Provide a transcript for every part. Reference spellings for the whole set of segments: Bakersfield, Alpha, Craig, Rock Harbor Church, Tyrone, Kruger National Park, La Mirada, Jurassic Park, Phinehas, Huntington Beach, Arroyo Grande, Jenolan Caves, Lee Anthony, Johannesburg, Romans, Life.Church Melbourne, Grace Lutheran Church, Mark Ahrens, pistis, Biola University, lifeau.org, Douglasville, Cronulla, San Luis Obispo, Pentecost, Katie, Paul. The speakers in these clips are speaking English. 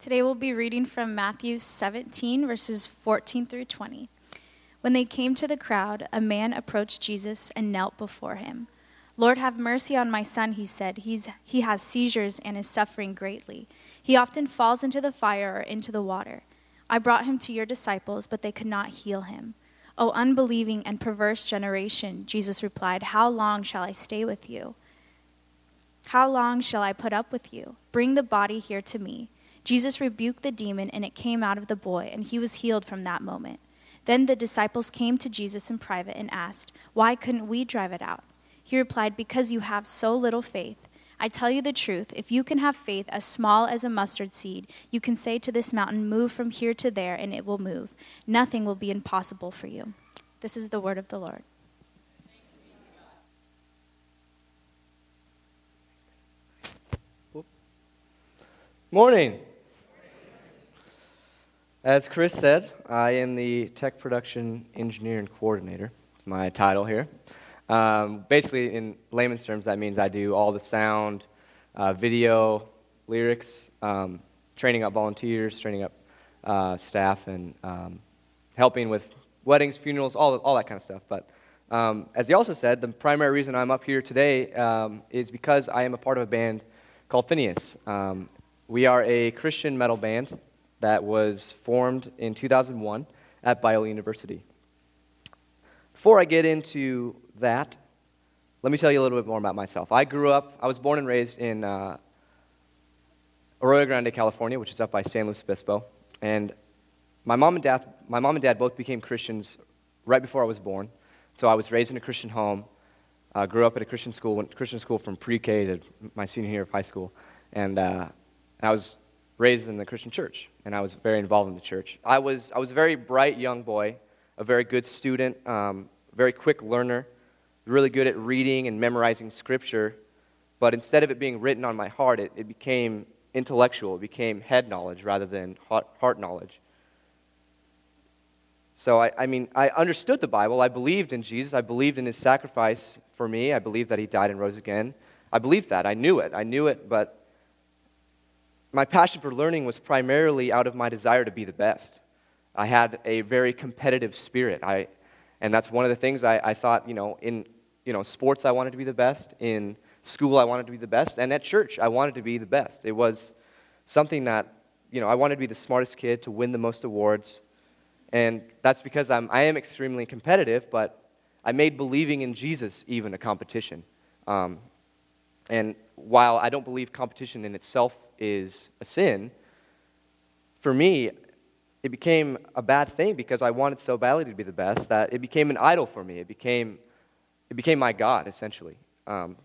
Today we'll be reading from Matthew 17, verses 14 through 20. When they came to the crowd, a man approached Jesus and knelt before him. "Lord, have mercy on my son," he said. He has seizures and is suffering greatly. He often falls into the fire or into the water. I brought him to your disciples, but they could not heal him." "O unbelieving and perverse generation," Jesus replied, "how long shall I stay with you? How long shall I put up with you? Bring the body here to me." Jesus rebuked the demon, and it came out of the boy, and he was healed from that moment. Then the disciples came to Jesus in private and asked, "Why couldn't we drive it out?" He replied, "Because you have so little faith. I tell you the truth, if you can have faith as small as a mustard seed, you can say to this mountain, 'Move from here to there,' and it will move. Nothing will be impossible for you." This is the word of the Lord. Morning. As Chris said, I am the Tech Production Engineer and Coordinator. It's my title here. Basically, in layman's terms, that means I do all the sound, video, lyrics, training up volunteers, training up staff, and helping with weddings, funerals, all that kind of stuff. But as he also said, the primary reason I'm up here today is because I am a part of a band called Phinehas. We are a Christian metal band that was formed in 2001 at Biola University. Before I get into that, let me tell you a little bit more about myself. I was born and raised in Arroyo Grande, California, which is up by San Luis Obispo. And my mom and dad both became Christians right before I was born. So I was raised in a Christian home, grew up at a Christian school, went to Christian school from pre-K to my senior year of high school. And I was raised in the Christian church, and I was very involved in the church. I was a very bright young boy, a very good student, very quick learner, really good at reading and memorizing scripture. But instead of it being written on my heart, it became intellectual. It became head knowledge rather than heart knowledge. So, I understood the Bible. I believed in Jesus. I believed in his sacrifice for me. I believed that he died and rose again. I believed that. I knew it, but my passion for learning was primarily out of my desire to be the best. I had a very competitive spirit. And that's one of the things I thought, in sports I wanted to be the best, in school I wanted to be the best, and at church I wanted to be the best. It was something that, I wanted to be the smartest kid, to win the most awards, and that's because I am extremely competitive, but I made believing in Jesus even a competition. And while I don't believe competition in itself is a sin, for me, it became a bad thing because I wanted so badly to be the best that it became an idol for me. It became my God, essentially. And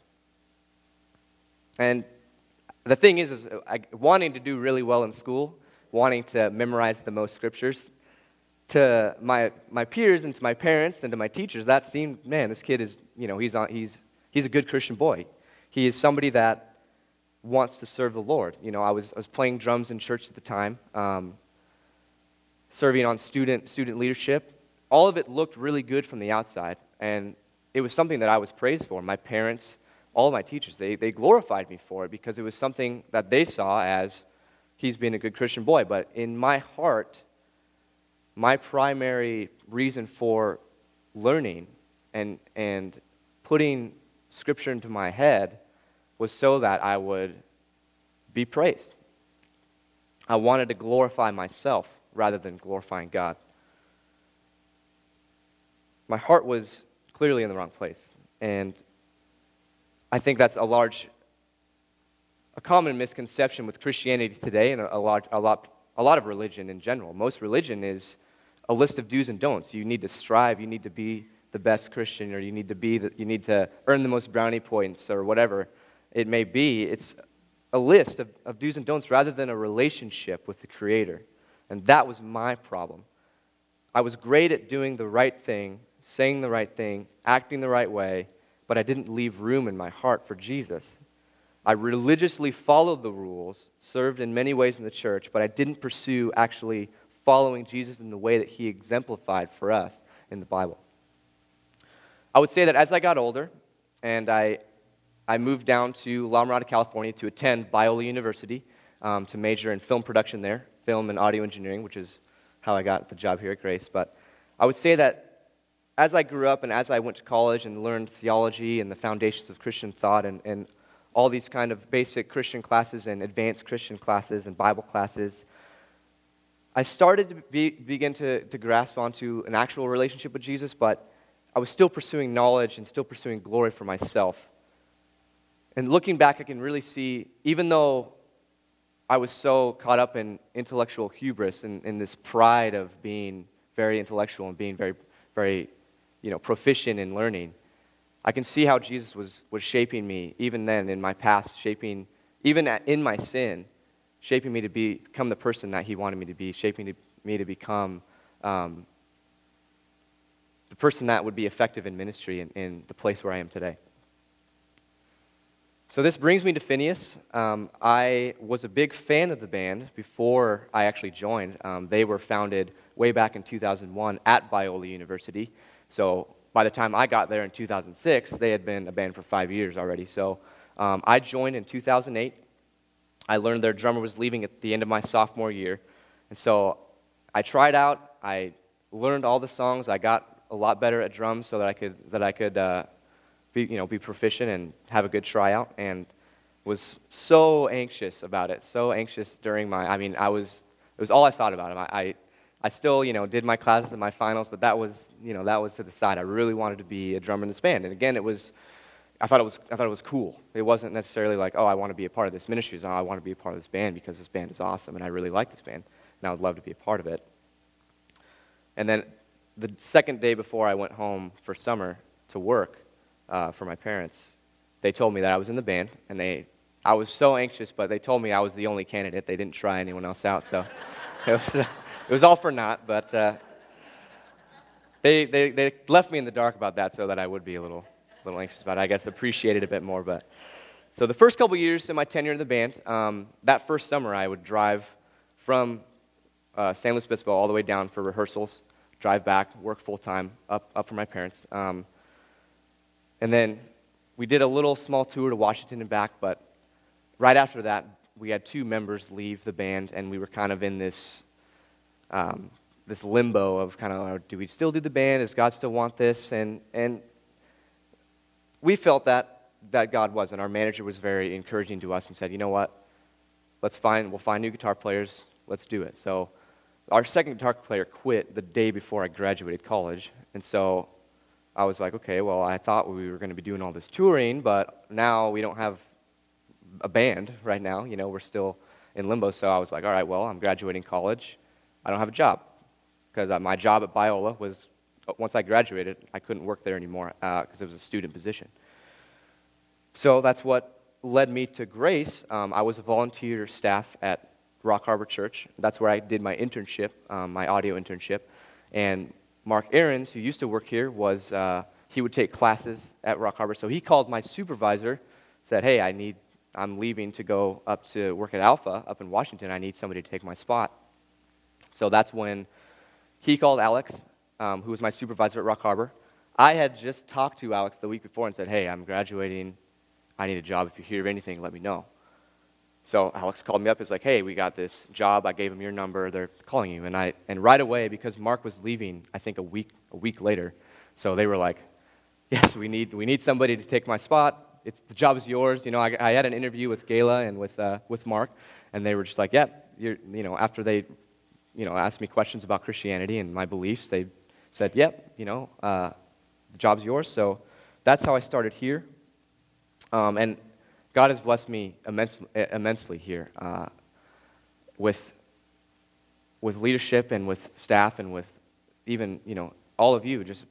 the thing is wanting to do really well in school, wanting to memorize the most scriptures, to my peers and to my parents and to my teachers, that seemed, man, this kid is, he's a good Christian boy. He is somebody that wants to serve the Lord. I was playing drums in church at the time. Serving on student leadership, all of it looked really good from the outside, and it was something that I was praised for. My parents, all my teachers, they glorified me for it because it was something that they saw as he's being a good Christian boy. But in my heart, my primary reason for learning and putting scripture into my head was so that I would be praised. I wanted to glorify myself rather than glorifying God. My heart was clearly in the wrong place, and I think that's a common misconception with Christianity today, and a lot of religion in general. Most religion is a list of do's and don'ts. You need to strive. You need to be the best Christian, or you need to earn the most brownie points, or whatever it may be. It's a list of do's and don'ts rather than a relationship with the Creator. And that was my problem. I was great at doing the right thing, saying the right thing, acting the right way, but I didn't leave room in my heart for Jesus. I religiously followed the rules, served in many ways in the church, but I didn't pursue actually following Jesus in the way that he exemplified for us in the Bible. I would say that as I got older, and I moved down to La Mirada, California to attend Biola University, to major in film production there, film and audio engineering, which is how I got the job here at Grace. But I would say that as I grew up and as I went to college and learned theology and the foundations of Christian thought and all these kind of basic Christian classes and advanced Christian classes and Bible classes, I started to begin to grasp onto an actual relationship with Jesus, but I was still pursuing knowledge and still pursuing glory for myself. And looking back, I can really see, even though I was so caught up in intellectual hubris and in this pride of being very intellectual and being very, very, proficient in learning, I can see how Jesus was shaping me even then in my past, shaping, even in my sin, shaping me to become the person that he wanted me to be, shaping me to become the person that would be effective in ministry and in the place where I am today. So this brings me to Phinehas. I was a big fan of the band before I actually joined. They were founded way back in 2001 at Biola University. So by the time I got there in 2006, they had been a band for 5 years already. So I joined in 2008. I learned their drummer was leaving at the end of my sophomore year. And so I tried out. I learned all the songs. I got a lot better at drums so that I could be proficient and have a good tryout, and was so anxious about it. So anxious during it was all I thought about. I still, did my classes and my finals, but that was to the side. I really wanted to be a drummer in this band. And again, I thought it was cool. It wasn't necessarily like, I want to be a part of this ministry. I want to be a part of this band because this band is awesome, and I really like this band, and I would love to be a part of it. And then the second day before I went home for summer to work, for my parents, they told me that I was in the band, and I was so anxious, but they told me I was the only candidate. They didn't try anyone else out, so it was all for naught, but they left me in the dark about that so that I would be a little anxious about it. I guess appreciate it a bit more, but so the first couple years in my tenure in the band, that first summer I would drive from San Luis Obispo all the way down for rehearsals, drive back, work full-time, up for my parents, and then we did a little small tour to Washington and back, but right after that, we had two members leave the band, and we were kind of in this this limbo of kind of, do we still do the band? Does God still want this? And we felt that God was, and our manager was very encouraging to us and said, you know what, we'll find new guitar players, let's do it. So our second guitar player quit the day before I graduated college, and so I was like, okay, well, I thought we were going to be doing all this touring, but now we don't have a band right now. We're still in limbo. So I was like, all right, well, I'm graduating college. I don't have a job because my job at Biola was, once I graduated, I couldn't work there anymore because it was a student position. So that's what led me to Grace. I was a volunteer staff at Rock Harbor Church. That's where I did my internship, my audio internship, and Mark Ahrens, who used to work here, he would take classes at Rock Harbor. So he called my supervisor, said, hey, I'm leaving to go up to work at Alpha up in Washington. I need somebody to take my spot. So that's when he called Alex, who was my supervisor at Rock Harbor. I had just talked to Alex the week before and said, hey, I'm graduating. I need a job. If you hear of anything, let me know. So Alex called me up. He's like, hey, we got this job. I gave him your number. They're calling you. And right away, because Mark was leaving, I think a week later, so they were like, yes, we need somebody to take my spot. The job is yours. I had an interview with Gala and with Mark, and they were just like, yeah, after they, asked me questions about Christianity and my beliefs, they said, yep, the job's yours. So that's how I started here. And God has blessed me immensely here with leadership and with staff and with even, all of you, just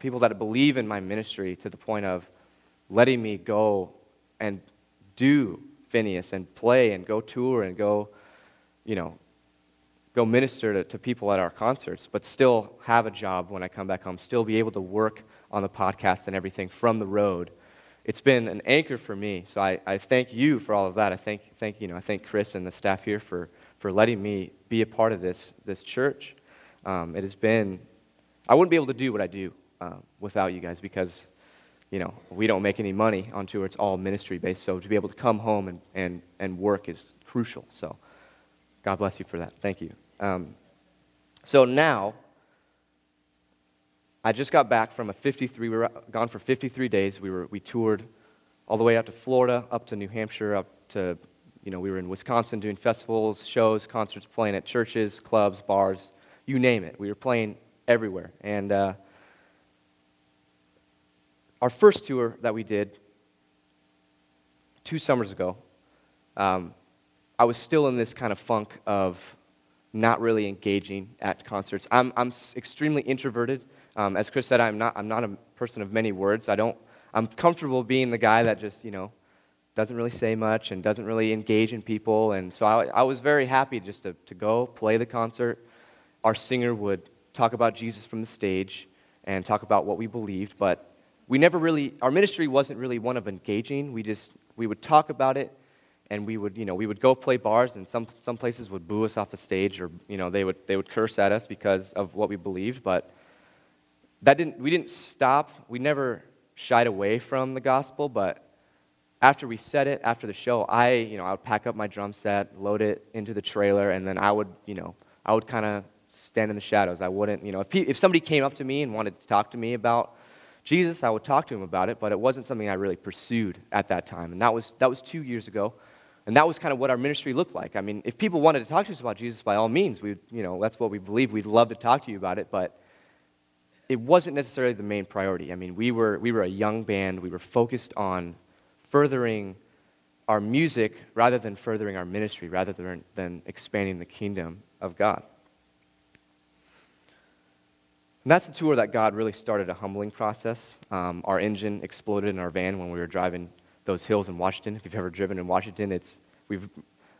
people that believe in my ministry to the point of letting me go and do Phinehas and play and go tour and go minister to people at our concerts, but still have a job when I come back home, still be able to work on the podcast and everything from the road. It's been an anchor for me, so I thank you for all of that. I thank Chris and the staff here for letting me be a part of this church. It has been, I wouldn't be able to do what I do without you guys because, we don't make any money on tour. It's all ministry based. So to be able to come home and work is crucial. So God bless you for that. Thank you. So now, I just got back from a 53, we were gone for 53 days. We toured all the way out to Florida, up to New Hampshire, up to, we were in Wisconsin doing festivals, shows, concerts, playing at churches, clubs, bars, you name it. We were playing everywhere. And our first tour that we did 2 summers ago, I was still in this kind of funk of not really engaging at concerts. I'm extremely introverted. As Chris said, I'm not a person of many words. I'm comfortable being the guy that just, doesn't really say much and doesn't really engage in people. And so I was very happy just to go play the concert. Our singer would talk about Jesus from the stage and talk about what we believed, but we never really, our ministry wasn't really one of engaging. We would talk about it, and we would go play bars, and some places would boo us off the stage, or they would curse at us because of what we believed, but we didn't stop. We never shied away from the gospel, but after we said it, after the show, I would pack up my drum set, load it into the trailer, and then I would kind of stand in the shadows. I wouldn't, if somebody came up to me and wanted to talk to me about Jesus, I would talk to him about it, but it wasn't something I really pursued at that time, and that was 2 years ago, and that was kind of what our ministry looked like. I mean, if people wanted to talk to us about Jesus, by all means, that's what we believe. We'd love to talk to you about it, but it wasn't necessarily the main priority. I mean, we were a young band. We were focused on furthering our music rather than furthering our ministry, rather than expanding the kingdom of God. And that's the tour that God really started a humbling process. Our engine exploded in our van when we were driving those hills in Washington. If you've ever driven in Washington, we've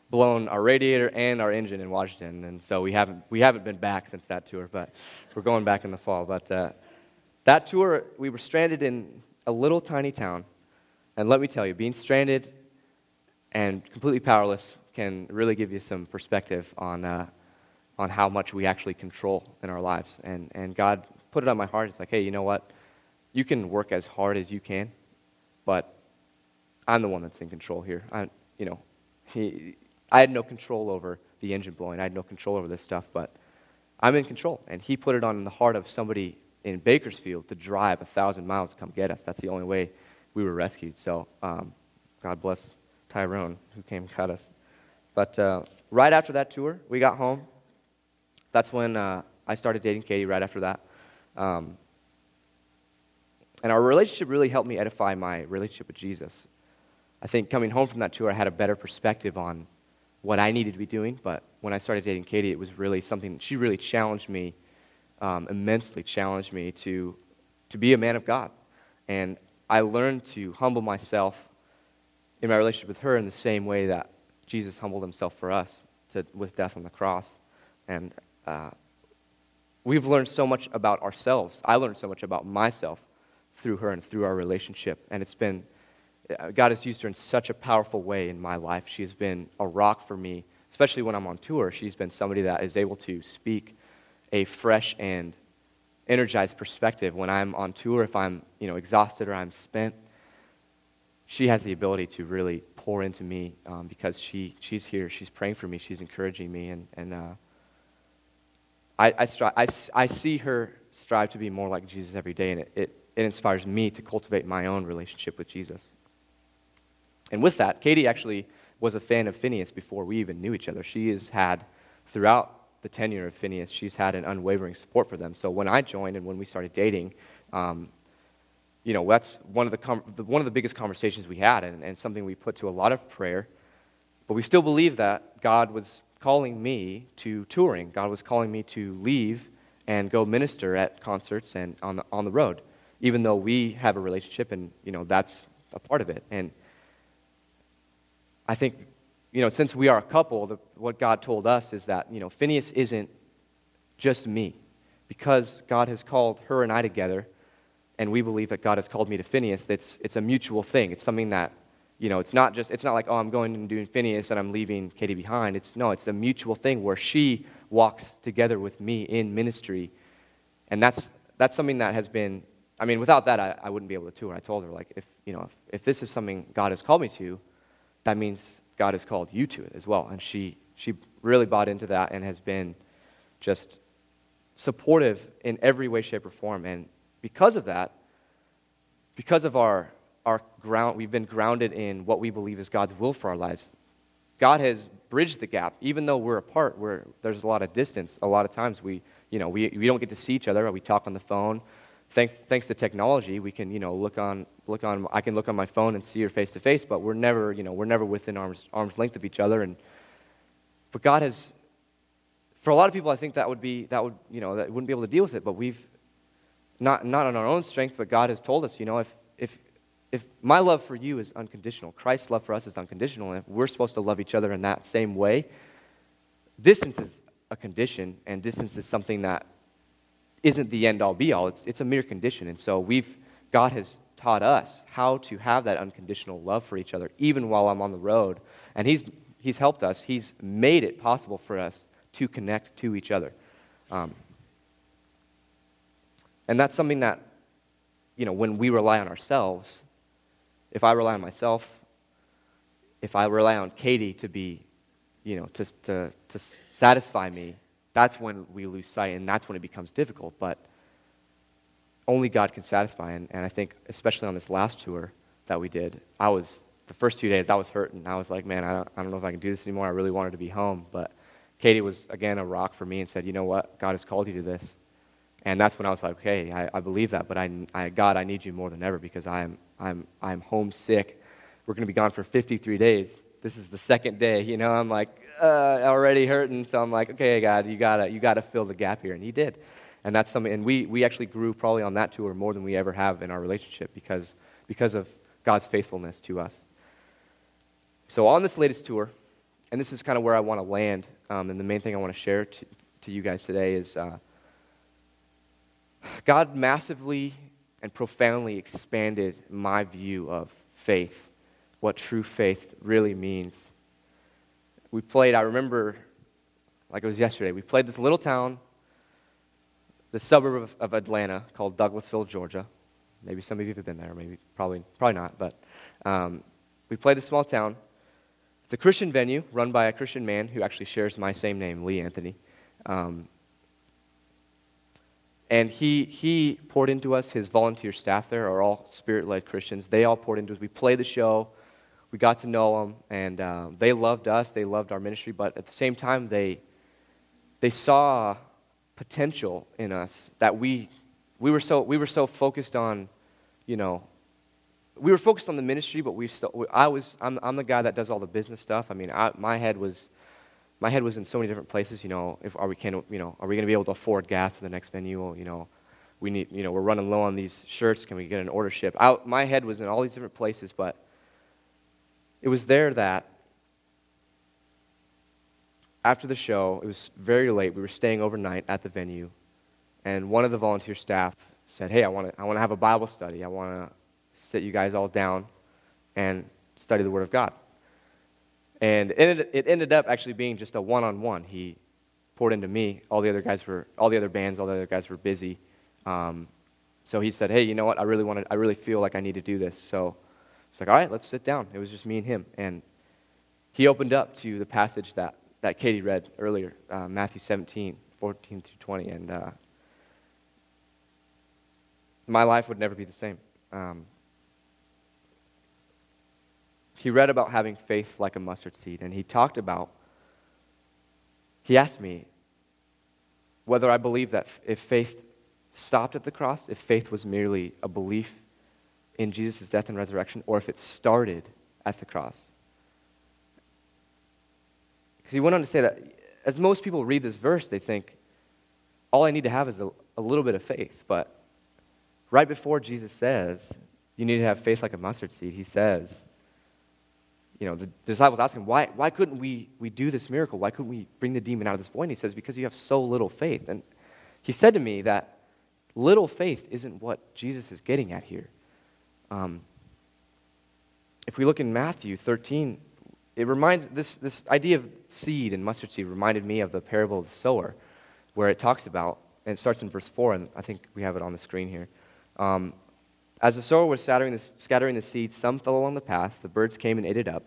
blown our radiator and our engine in Washington, and so we haven't been back since that tour, but we're going back in the fall. But that tour, we were stranded in a little tiny town, and let me tell you, being stranded and completely powerless can really give you some perspective on how much we actually control in our lives. And God put it on my heart. It's like, hey, you know what? You can work as hard as you can, but I'm the one that's in control here. I had no control over the engine blowing. I had no control over this stuff, but I'm in control. And he put it on the heart of somebody in Bakersfield to drive 1,000 miles to come get us. That's the only way we were rescued. So God bless Tyrone, who came and got us. But right after that tour, we got home. That's when I started dating Katie right after that. And our relationship really helped me edify my relationship with Jesus. I think coming home from that tour, I had a better perspective on what I needed to be doing. But when I started dating Katie, it was really something, she really challenged me, immensely challenged me to be a man of God. And I learned to humble myself in my relationship with her in the same way that Jesus humbled himself for us with death on the cross. And we've learned so much about ourselves. I learned so much about myself through her and through our relationship. And it's been, God has used her in such a powerful way in my life. She's been a rock for me, especially when I'm on tour. She's been somebody that is able to speak a fresh and energized perspective. When I'm on tour, if I'm exhausted or I'm spent, she has the ability to really pour into me because she's here. She's praying for me. She's encouraging me. I see her strive to be more like Jesus every day, and it inspires me to cultivate my own relationship with Jesus. And with that, Katie actually was a fan of Phinehas before we even knew each other. She has had, throughout the tenure of Phinehas, she's had an unwavering support for them. So when I joined and when we started dating, that's one of the biggest conversations we had, and something we put to a lot of prayer. But we still believe that God was calling me to touring. God was calling me to leave and go minister at concerts and on the road, even though we have a relationship and, that's a part of it. And I think, since we are a couple, what God told us is that, Phinehas isn't just me. Because God has called her and I together, and we believe that God has called me to Phinehas, it's a mutual thing. It's something that it's not like, oh, I'm going and doing Phinehas and I'm leaving Katie behind. It's a mutual thing where she walks together with me in ministry. And that's something that has been, without that, I wouldn't be able to tour. I told her, if this is something God has called me to, that means God has called you to it as well. And she really bought into that and has been just supportive in every way, shape, or form. And because of that, because of our ground, we've been grounded in what we believe is God's will for our lives. God has bridged the gap. Even though we're apart, there's a lot of distance. A lot of times we don't get to see each other. We talk on the phone. Thanks to technology, we can look on. I can look on my phone and see her face to face, but we're never within arm's length of each other. But God has, for a lot of people, I think that wouldn't be able to deal with it. But we've not on our own strength, but God has told us, if my love for you is unconditional, Christ's love for us is unconditional, and if we're supposed to love each other in that same way, distance is a condition, and distance is something that isn't the end-all, be-all. It's a mere condition, and so God has taught us how to have that unconditional love for each other, even while I'm on the road, and He's helped us. He's made it possible for us to connect to each other, and that's something that, when we rely on ourselves. If I rely on myself, if I rely on Katie to be, to satisfy me, that's when we lose sight, and that's when it becomes difficult. But only God can satisfy, and I think especially on this last tour that we did, the first 2 days I was hurting. I was like, man, I don't know if I can do this anymore. I really wanted to be home, but Katie was again a rock for me and said, you know what, God has called you to this, and that's when I was like, okay, I believe that, but God, I need you more than ever because I'm homesick. We're going to be gone for 53 days. This is the second day, I'm like, already hurting. So I'm like, okay, God, you gotta fill the gap here, and He did. And that's something. And we actually grew probably on that tour more than we ever have in our relationship because of God's faithfulness to us. So on this latest tour, and this is kind of where I want to land, and the main thing I want to share to you guys today is God massively and profoundly expanded my view of faith, what true faith really means. We played, I remember like it was yesterday, we played this little town, the suburb of Atlanta called Douglasville, Georgia. Maybe some of you have been there, maybe, probably not, but we played this small town. It's a Christian venue run by a Christian man who actually shares my same name, Lee Anthony. And he poured into us. His volunteer staff there are all Spirit-led Christians. They all poured into us. We played the show. We got to know them, and they loved us. They loved our ministry, but at the same time, they saw potential in us that we were so focused on, we were focused on the ministry, but I'm the guy that does all the business stuff. I mean, my head was in so many different places. Are we going to be able to afford gas in the next venue? We need. We're running low on these shirts. Can we get an order ship? My head was in all these different places, but it was there that after the show, it was very late. We were staying overnight at the venue, and one of the volunteer staff said, "Hey, I want to have a Bible study. I want to sit you guys all down and study the Word of God." And it ended up actually being just a one-on-one. He poured into me. All the other guys were busy. So he said, "Hey, you know what? I really feel like I need to do this." So it's like, "All right, let's sit down." It was just me and him. And he opened up to the passage that Katie read earlier, Matthew 17, 14 through 20. And my life would never be the same. He read about having faith like a mustard seed, and he asked me whether I believed that if faith stopped at the cross, if faith was merely a belief in Jesus' death and resurrection, or if it started at the cross. Because he went on to say that as most people read this verse, they think, all I need to have is a little bit of faith, but right before Jesus says, you need to have faith like a mustard seed, he says, the disciples ask him, why couldn't we do this miracle? Why couldn't we bring the demon out of this boy? And he says, because you have so little faith. And he said to me that little faith isn't what Jesus is getting at here. If we look in Matthew 13, it reminds this idea of seed and mustard seed reminded me of the parable of the sower, where it talks about, and it starts in verse 4, and I think we have it on the screen here. As the sower was scattering the seed, some fell along the path, the birds came and ate it up.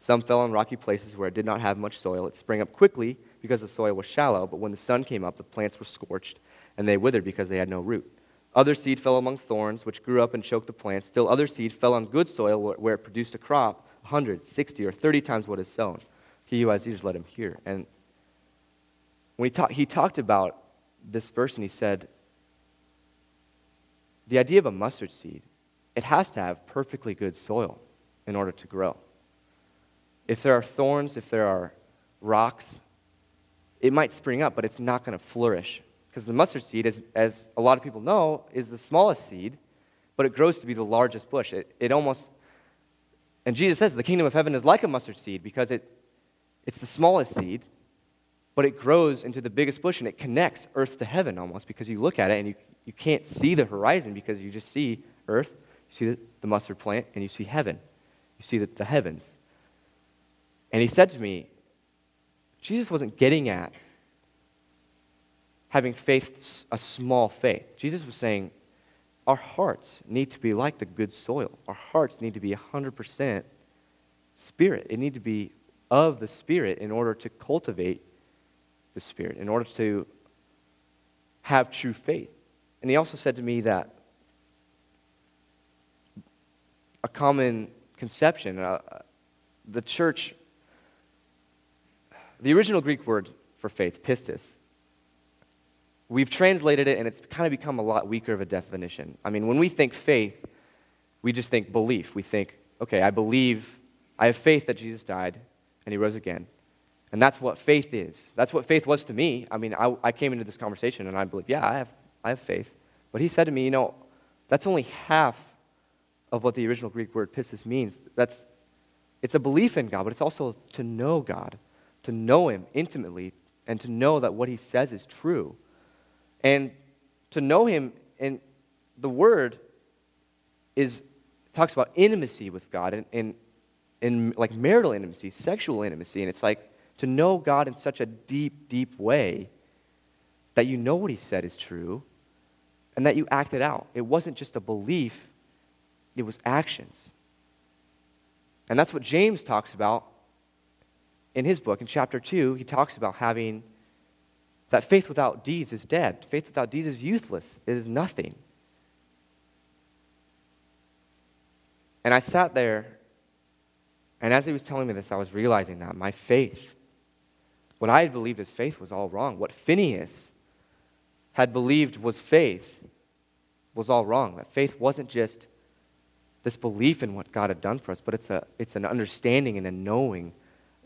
Some fell on rocky places where it did not have much soil. It sprang up quickly because the soil was shallow, but when the sun came up, the plants were scorched, and they withered because they had no root. Other seed fell among thorns, which grew up and choked the plants. Still other seed fell on good soil where it produced a crop, 100, 60, or 30 times what is sown. He who has ears, let him hear. And when he talked about this verse, and he said, the idea of a mustard seed, it has to have perfectly good soil in order to grow. If there are thorns, if there are rocks, it might spring up, but it's not going to flourish. Because the mustard seed, as a lot of people know, is the smallest seed, but it grows to be the largest bush. It almost, and Jesus says the kingdom of heaven is like a mustard seed, because it's the smallest seed, but it grows into the biggest bush, and it connects earth to heaven almost, because you look at it and you can't see the horizon, because you just see earth, you see the mustard plant, and you see heaven. You see the heavens. And he said to me, Jesus wasn't getting at having faith, a small faith. Jesus was saying, our hearts need to be like the good soil. Our hearts need to be 100% Spirit. It need to be of the Spirit in order to cultivate the Spirit, in order to have true faith. And he also said to me that a common conception, the church, the original Greek word for faith, pistis, we've translated it, and it's kind of become a lot weaker of a definition. I mean, when we think faith, we just think belief. We think, okay, I believe, I have faith that Jesus died, and he rose again. And that's what faith is. That's what faith was to me. I mean, I came into this conversation, and I believe, yeah, I have faith. But he said to me, you know, that's only half of what the original Greek word pistis means. It's a belief in God, but it's also to know God, to know him intimately, and to know that what he says is true. And to know him, and the word talks about intimacy with God, and like marital intimacy, sexual intimacy, and it's like to know God in such a deep, deep way that you know what he said is true, and that you act it out. It wasn't just a belief, it was actions. And that's what James talks about in his book. In chapter 2, he talks about having that faith without deeds is dead. Faith without deeds is useless. It is nothing. And I sat there, and as he was telling me this, I was realizing that my faith, what I had believed as faith, was all wrong. What Phinehas had believed was faith was all wrong. That faith wasn't just this belief in what God had done for us, but it's an understanding and a knowing.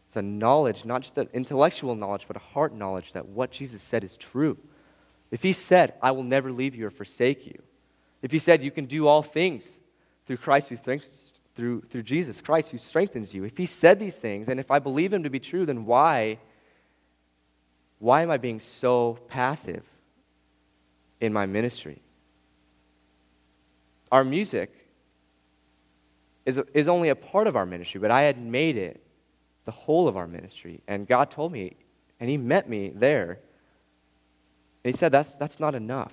It's a knowledge, not just an intellectual knowledge, but a heart knowledge that what Jesus said is true. If he said, I will never leave you or forsake you. If he said, you can do all things through Christ who strengthens, through Jesus Christ who strengthens you. If he said these things, and if I believe him to be true, then why am I being so passive in my ministry? Our music is only a part of our ministry, but I had made it the whole of our ministry. And God told me, and he met me there, and he said, that's not enough.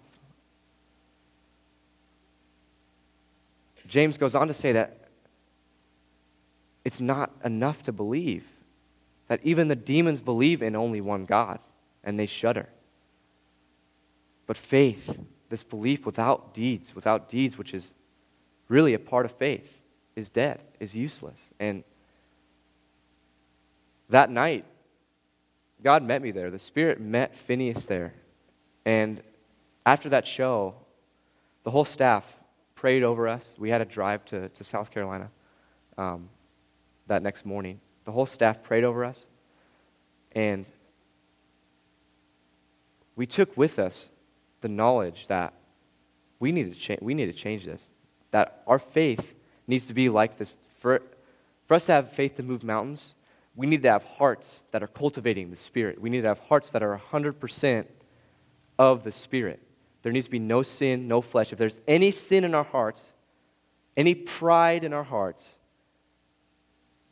James goes on to say that it's not enough to believe, that even the demons believe in only one God, and they shudder. But faith, this belief without deeds, which is really a part of faith, is dead, is useless. And that night, God met me there. The Spirit met Phinehas there. And after that show, the whole staff prayed over us. We had a drive to South Carolina that next morning. The whole staff prayed over us. And we took with us the knowledge that we need to change this, that our faith needs to be like this. For us to have faith to move mountains, we need to have hearts that are cultivating the Spirit. We need to have hearts that are 100% of the Spirit. There needs to be no sin, no flesh. If there's any sin in our hearts, any pride in our hearts,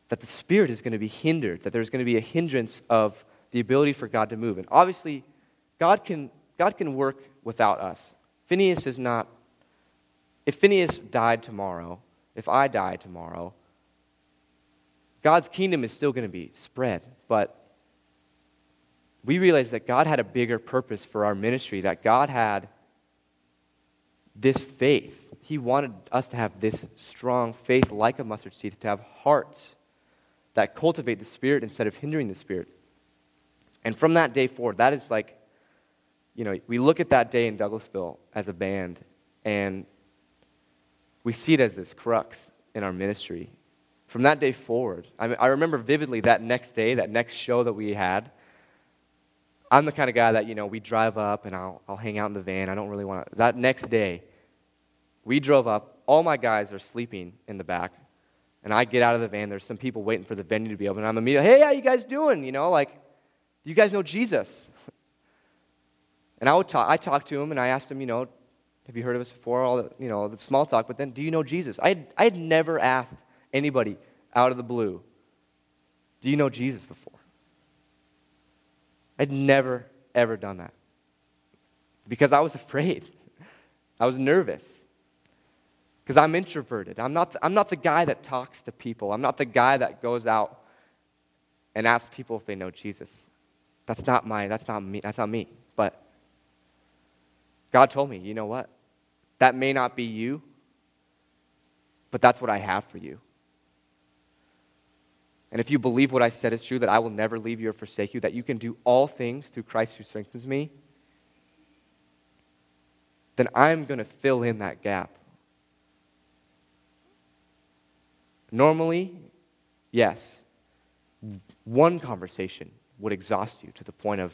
that the Spirit is going to be hindered, that there's going to be a hindrance of the ability for God to move. And obviously, God can work without us. Phinehas is not, if Phinehas died tomorrow, if I die tomorrow, God's kingdom is still going to be spread, but we realized that God had a bigger purpose for our ministry, that God had this faith. He wanted us to have this strong faith like a mustard seed, to have hearts that cultivate the Spirit instead of hindering the Spirit. And from that day forward, that is like, you know, we look at that day in Douglasville as a band, and we see it as this crux in our ministry. From that day forward, I mean, I remember vividly that next day, that next show that we had. I'm the kind of guy that, you know, we drive up and I'll hang out in the van. I don't really want to. That next day, we drove up. All my guys are sleeping in the back. And I get out of the van. There's some people waiting for the venue to be open. And I'm immediately, hey, how you guys doing? You know, like, do you guys know Jesus? And I talked to him and I asked him, you know, have you heard of us before? All the, you know, the small talk. But then, do you know Jesus? I had never asked anybody out of the blue, do you know Jesus before? I'd never, ever done that because I was afraid. I was nervous because I'm introverted. I'm not the guy that talks to people. I'm not the guy that goes out and asks people if they know Jesus. That's not me. But God told me, you know what? That may not be you, but that's what I have for you. And if you believe what I said is true, that I will never leave you or forsake you, that you can do all things through Christ who strengthens me, then I'm going to fill in that gap. Normally, yes, one conversation would exhaust you to the point of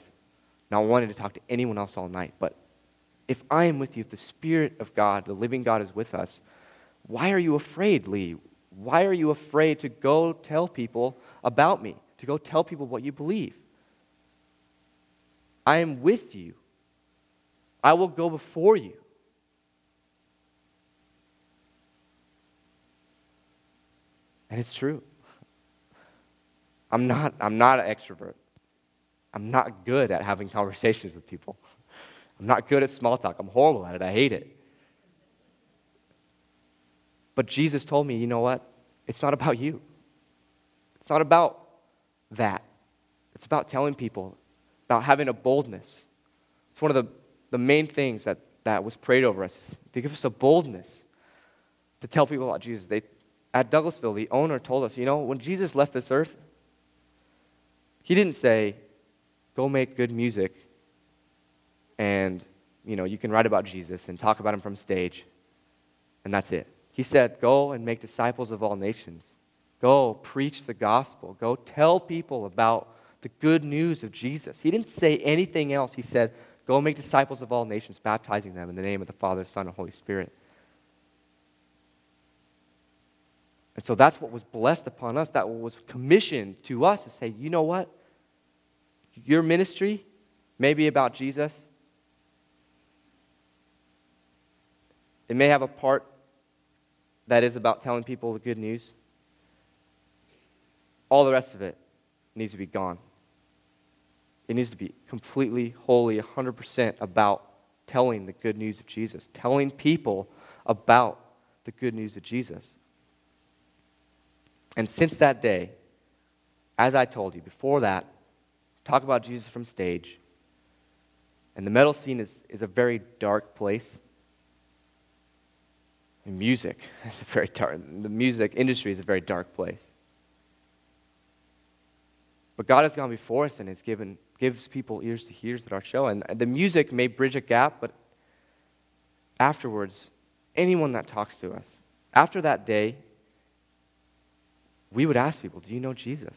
not wanting to talk to anyone else all night. But if I am with you, if the Spirit of God, the living God is with us, why are you afraid, Lee? Why are you afraid to go tell people about me, to go tell people what you believe? I am with you. I will go before you. And it's true. I'm not an extrovert. I'm not good at having conversations with people. I'm not good at small talk. I'm horrible at it. I hate it. But Jesus told me, you know what? It's not about you. It's not about that. It's about telling people, about having a boldness. It's one of the main things that was prayed over us, is to give us a boldness to tell people about Jesus. At Douglasville, the owner told us, you know, when Jesus left this earth, he didn't say, go make good music and, you know, you can write about Jesus and talk about him from stage and that's it. He said, go and make disciples of all nations. Go preach the gospel. Go tell people about the good news of Jesus. He didn't say anything else. He said, go make disciples of all nations, baptizing them in the name of the Father, Son, and Holy Spirit. And so that's what was blessed upon us, that was commissioned to us to say, you know what? Your ministry may be about Jesus. It may have a part that is about telling people the good news. All the rest of it needs to be gone. It needs to be completely, wholly, 100% about telling the good news of Jesus, telling people about the good news of Jesus. And since that day, as I told you, before that, talk about Jesus from stage. And the metal scene is a very dark place. And music is a very dark. The music industry is a very dark place. But God has gone before us and has gives people ears to hear at our show. And the music may bridge a gap, but afterwards, anyone that talks to us, after that day, we would ask people, "Do you know Jesus?"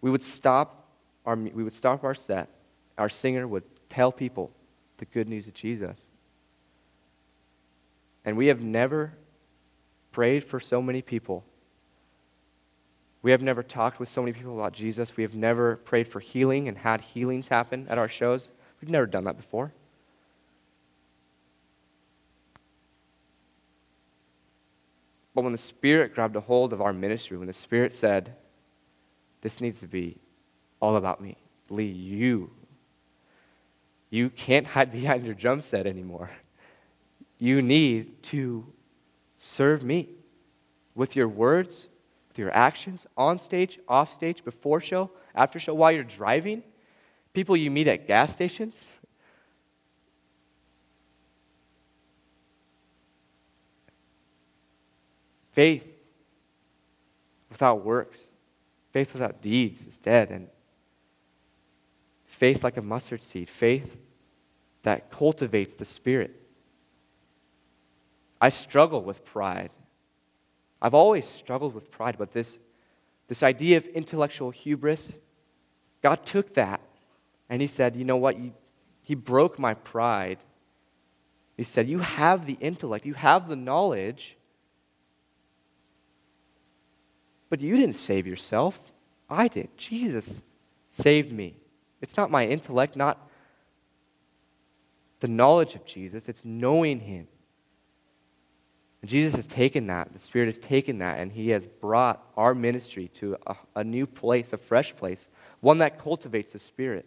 We would stop our set. Our singer would tell people the good news of Jesus. And we have never prayed for so many people. We have never talked with so many people about Jesus. We have never prayed for healing and had healings happen at our shows. We've never done that before. But when the Spirit grabbed a hold of our ministry, when the Spirit said, this needs to be all about me, Lee, you can't hide behind your drum set anymore. You need to serve me with your words, through your actions, on stage, off stage, before show, after show, while you're driving, people you meet at gas stations. Faith without works, faith without deeds is dead. And faith like a mustard seed, faith that cultivates the Spirit. I struggle with pride. I've always struggled with pride, but this idea of intellectual hubris, God took that and he said, you know what? He broke my pride. He said, you have the intellect, you have the knowledge, but you didn't save yourself. I did. Jesus saved me. It's not my intellect, not the knowledge of Jesus. It's knowing him. And Jesus has taken that. The Spirit has taken that, and he has brought our ministry to a new place, a fresh place, one that cultivates the Spirit.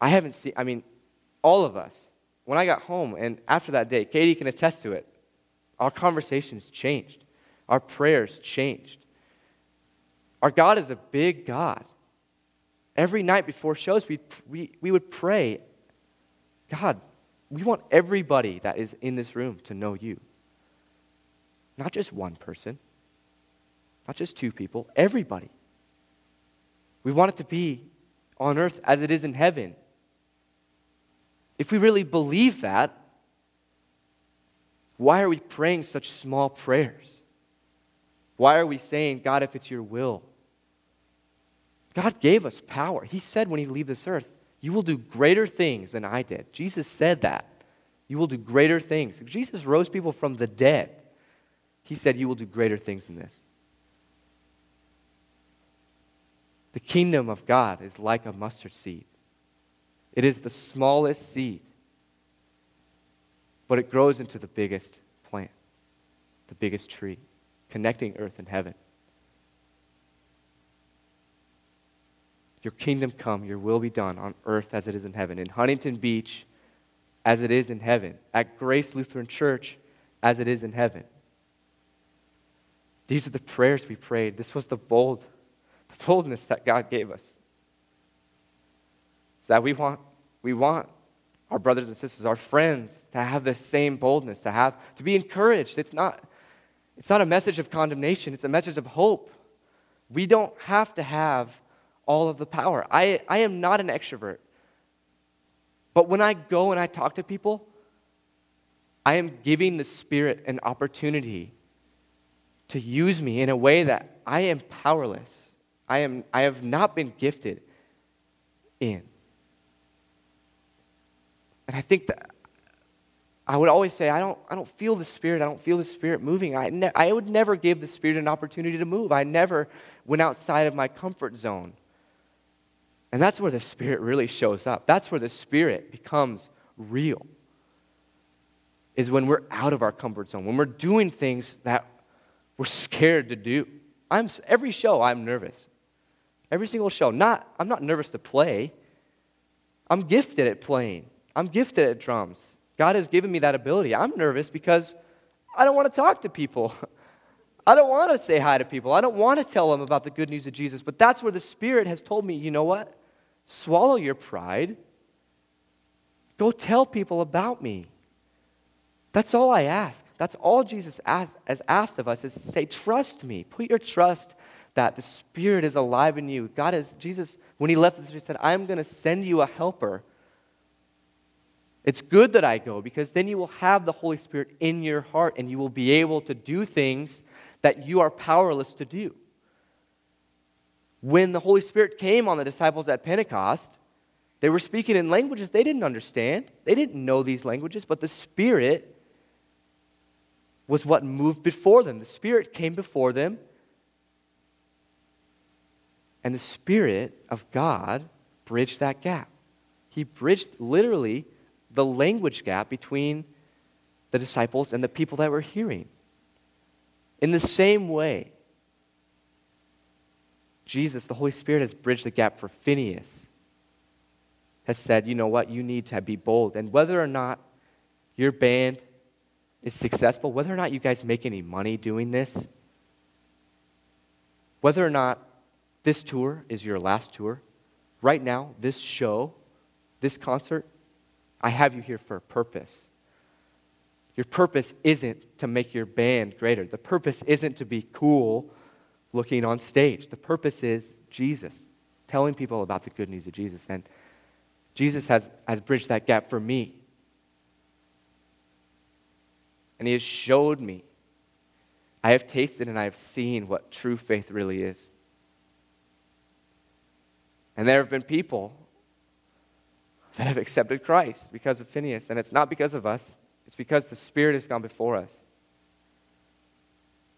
I haven't seen, all of us, when I got home, and after that day, Katie can attest to it, our conversations changed. Our prayers changed. Our God is a big God. Every night before shows, we would pray, God, we want everybody that is in this room to know you. Not just one person. Not just two people. Everybody. We want it to be on earth as it is in heaven. If we really believe that, why are we praying such small prayers? Why are we saying, God, if it's your will? God gave us power. He said when he leave this earth, you will do greater things than I did. Jesus said that. You will do greater things. Jesus rose people from the dead. He said, you will do greater things than this. The kingdom of God is like a mustard seed. It is the smallest seed, but it grows into the biggest plant, the biggest tree, connecting earth and heaven. Your kingdom come, your will be done on earth as it is in heaven. In Huntington Beach, as it is in heaven. At Grace Lutheran Church, as it is in heaven. These are the prayers we prayed. This was the boldness that God gave us. So that we want our brothers and sisters, our friends, to have the same boldness, to be encouraged. It's not a message of condemnation. It's a message of hope. We don't have to have all of the power. I am not an extrovert. But when I go and I talk to people, I am giving the Spirit an opportunity to use me in a way that I am powerless. I have not been gifted in. And I think that I would always say, I don't feel the Spirit. I don't feel the Spirit moving. I would never give the Spirit an opportunity to move. I never went outside of my comfort zone. And that's where the Spirit really shows up. That's where the Spirit becomes real, is when we're out of our comfort zone, when we're doing things that we're scared to do. Every show, I'm nervous. Every single show. I'm not nervous to play. I'm gifted at playing. I'm gifted at drums. God has given me that ability. I'm nervous because I don't want to talk to people. I don't want to say hi to people. I don't want to tell them about the good news of Jesus. But that's where the Spirit has told me, you know what? Swallow your pride. Go tell people about me. That's all I ask. That's all Jesus has asked of us, is to say, trust me. Put your trust that the Spirit is alive in you. Jesus, when he left, he said, I'm going to send you a helper. It's good that I go, because then you will have the Holy Spirit in your heart and you will be able to do things that you are powerless to do. When the Holy Spirit came on the disciples at Pentecost, they were speaking in languages they didn't understand. They didn't know these languages, but the Spirit was what moved before them. The Spirit came before them. And the Spirit of God bridged that gap. He bridged literally the language gap between the disciples and the people that were hearing. In the same way, Jesus, the Holy Spirit, has bridged the gap for Phinehas, has said, you know what, you need to be bold. And whether or not your band is successful, whether or not you guys make any money doing this, Whether or not this tour is your last tour, right now, this show, this concert, I have you here for a purpose. Your purpose isn't to make your band greater. The purpose isn't to be cool looking on stage. The purpose is Jesus, telling people about the good news of Jesus. And Jesus has bridged that gap for me. And he has showed me. I have tasted and I have seen what true faith really is. And there have been people that have accepted Christ because of Phinehas. And it's not because of us. It's because the Spirit has gone before us.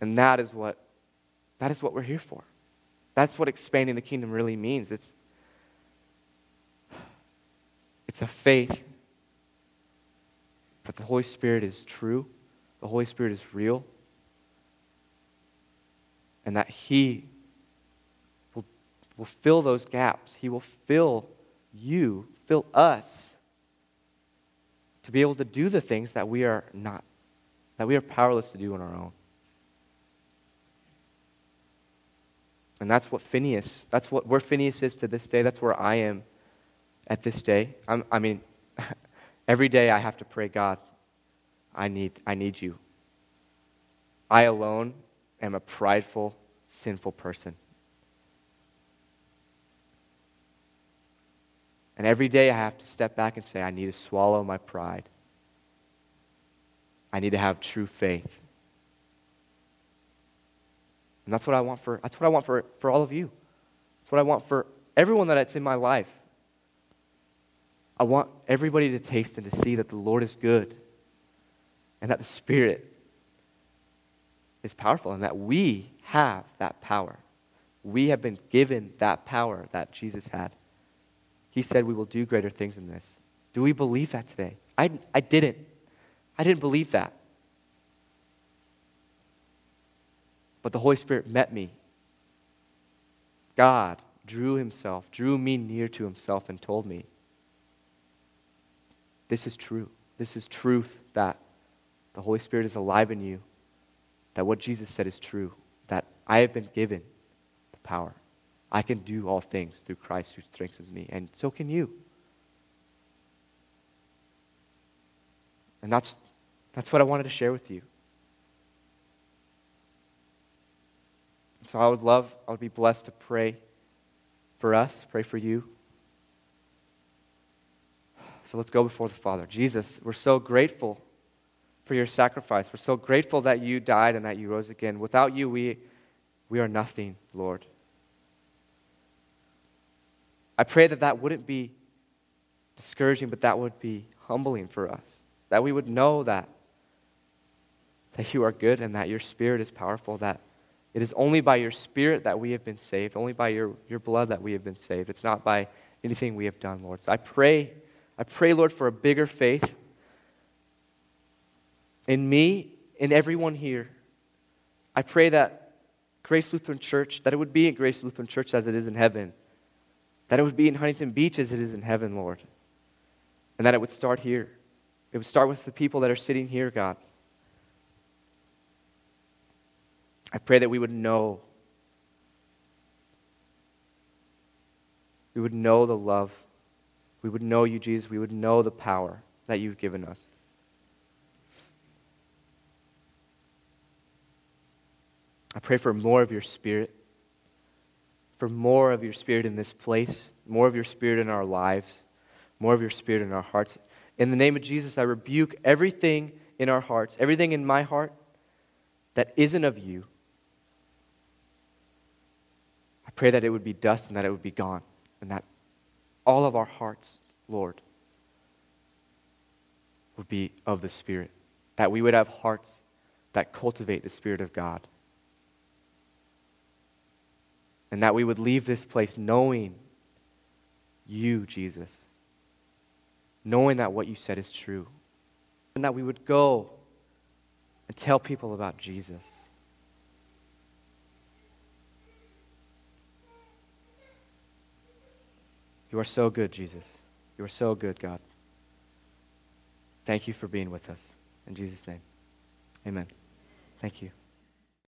And that is what we're here for. That's what expanding the kingdom really means. It's a faith that the Holy Spirit is true, the Holy Spirit is real, and that He will fill those gaps. He will fill you, fill us, to be able to do the things that we are not, that we are powerless to do on our own. And that's what where Phinehas is to this day. That's where I am at this day. I mean, every day I have to pray, God, I need you. I alone am a prideful, sinful person. And every day I have to step back and say, I need to swallow my pride. I need to have true faith. And that's what I want for all of you. That's what I want for everyone that's in my life. I want everybody to taste and to see that the Lord is good and that the Spirit is powerful and that we have that power. We have been given that power that Jesus had. He said we will do greater things than this. Do we believe that today? I didn't. I didn't believe that. But the Holy Spirit met me. God drew me near to Himself and told me, this is true. This is truth that the Holy Spirit is alive in you, that what Jesus said is true, that I have been given the power. I can do all things through Christ who strengthens me, and so can you. And that's what I wanted to share with you. So I would be blessed to pray for us, pray for you. So let's go before the Father. Jesus, we're so grateful for your sacrifice. We're so grateful that you died and that you rose again. Without you, we are nothing, Lord. I pray that wouldn't be discouraging, but that would be humbling for us. That we would know that you are good and that your Spirit is powerful, that it is only by your Spirit that we have been saved, only by your blood that we have been saved. It's not by anything we have done, Lord. So I pray, Lord, for a bigger faith in me, in everyone here. I pray that Grace Lutheran Church, that it would be in Grace Lutheran Church as it is in heaven, that it would be in Huntington Beach as it is in heaven, Lord, and that it would start here. It would start with the people that are sitting here, God. I pray that we would know the love, we would know you, Jesus, we would know the power that you've given us. I pray for more of your Spirit, in this place, more of your Spirit in our lives, more of your Spirit in our hearts. In the name of Jesus, I rebuke everything in our hearts, everything in my heart that isn't of you. I pray that it would be dust and that it would be gone, and that all of our hearts, Lord, would be of the Spirit, that we would have hearts that cultivate the Spirit of God, and that we would leave this place knowing you, Jesus, knowing that what you said is true, and that we would go and tell people about Jesus. You are so good, Jesus. You are so good, God. Thank you for being with us. In Jesus' name, amen. Thank you.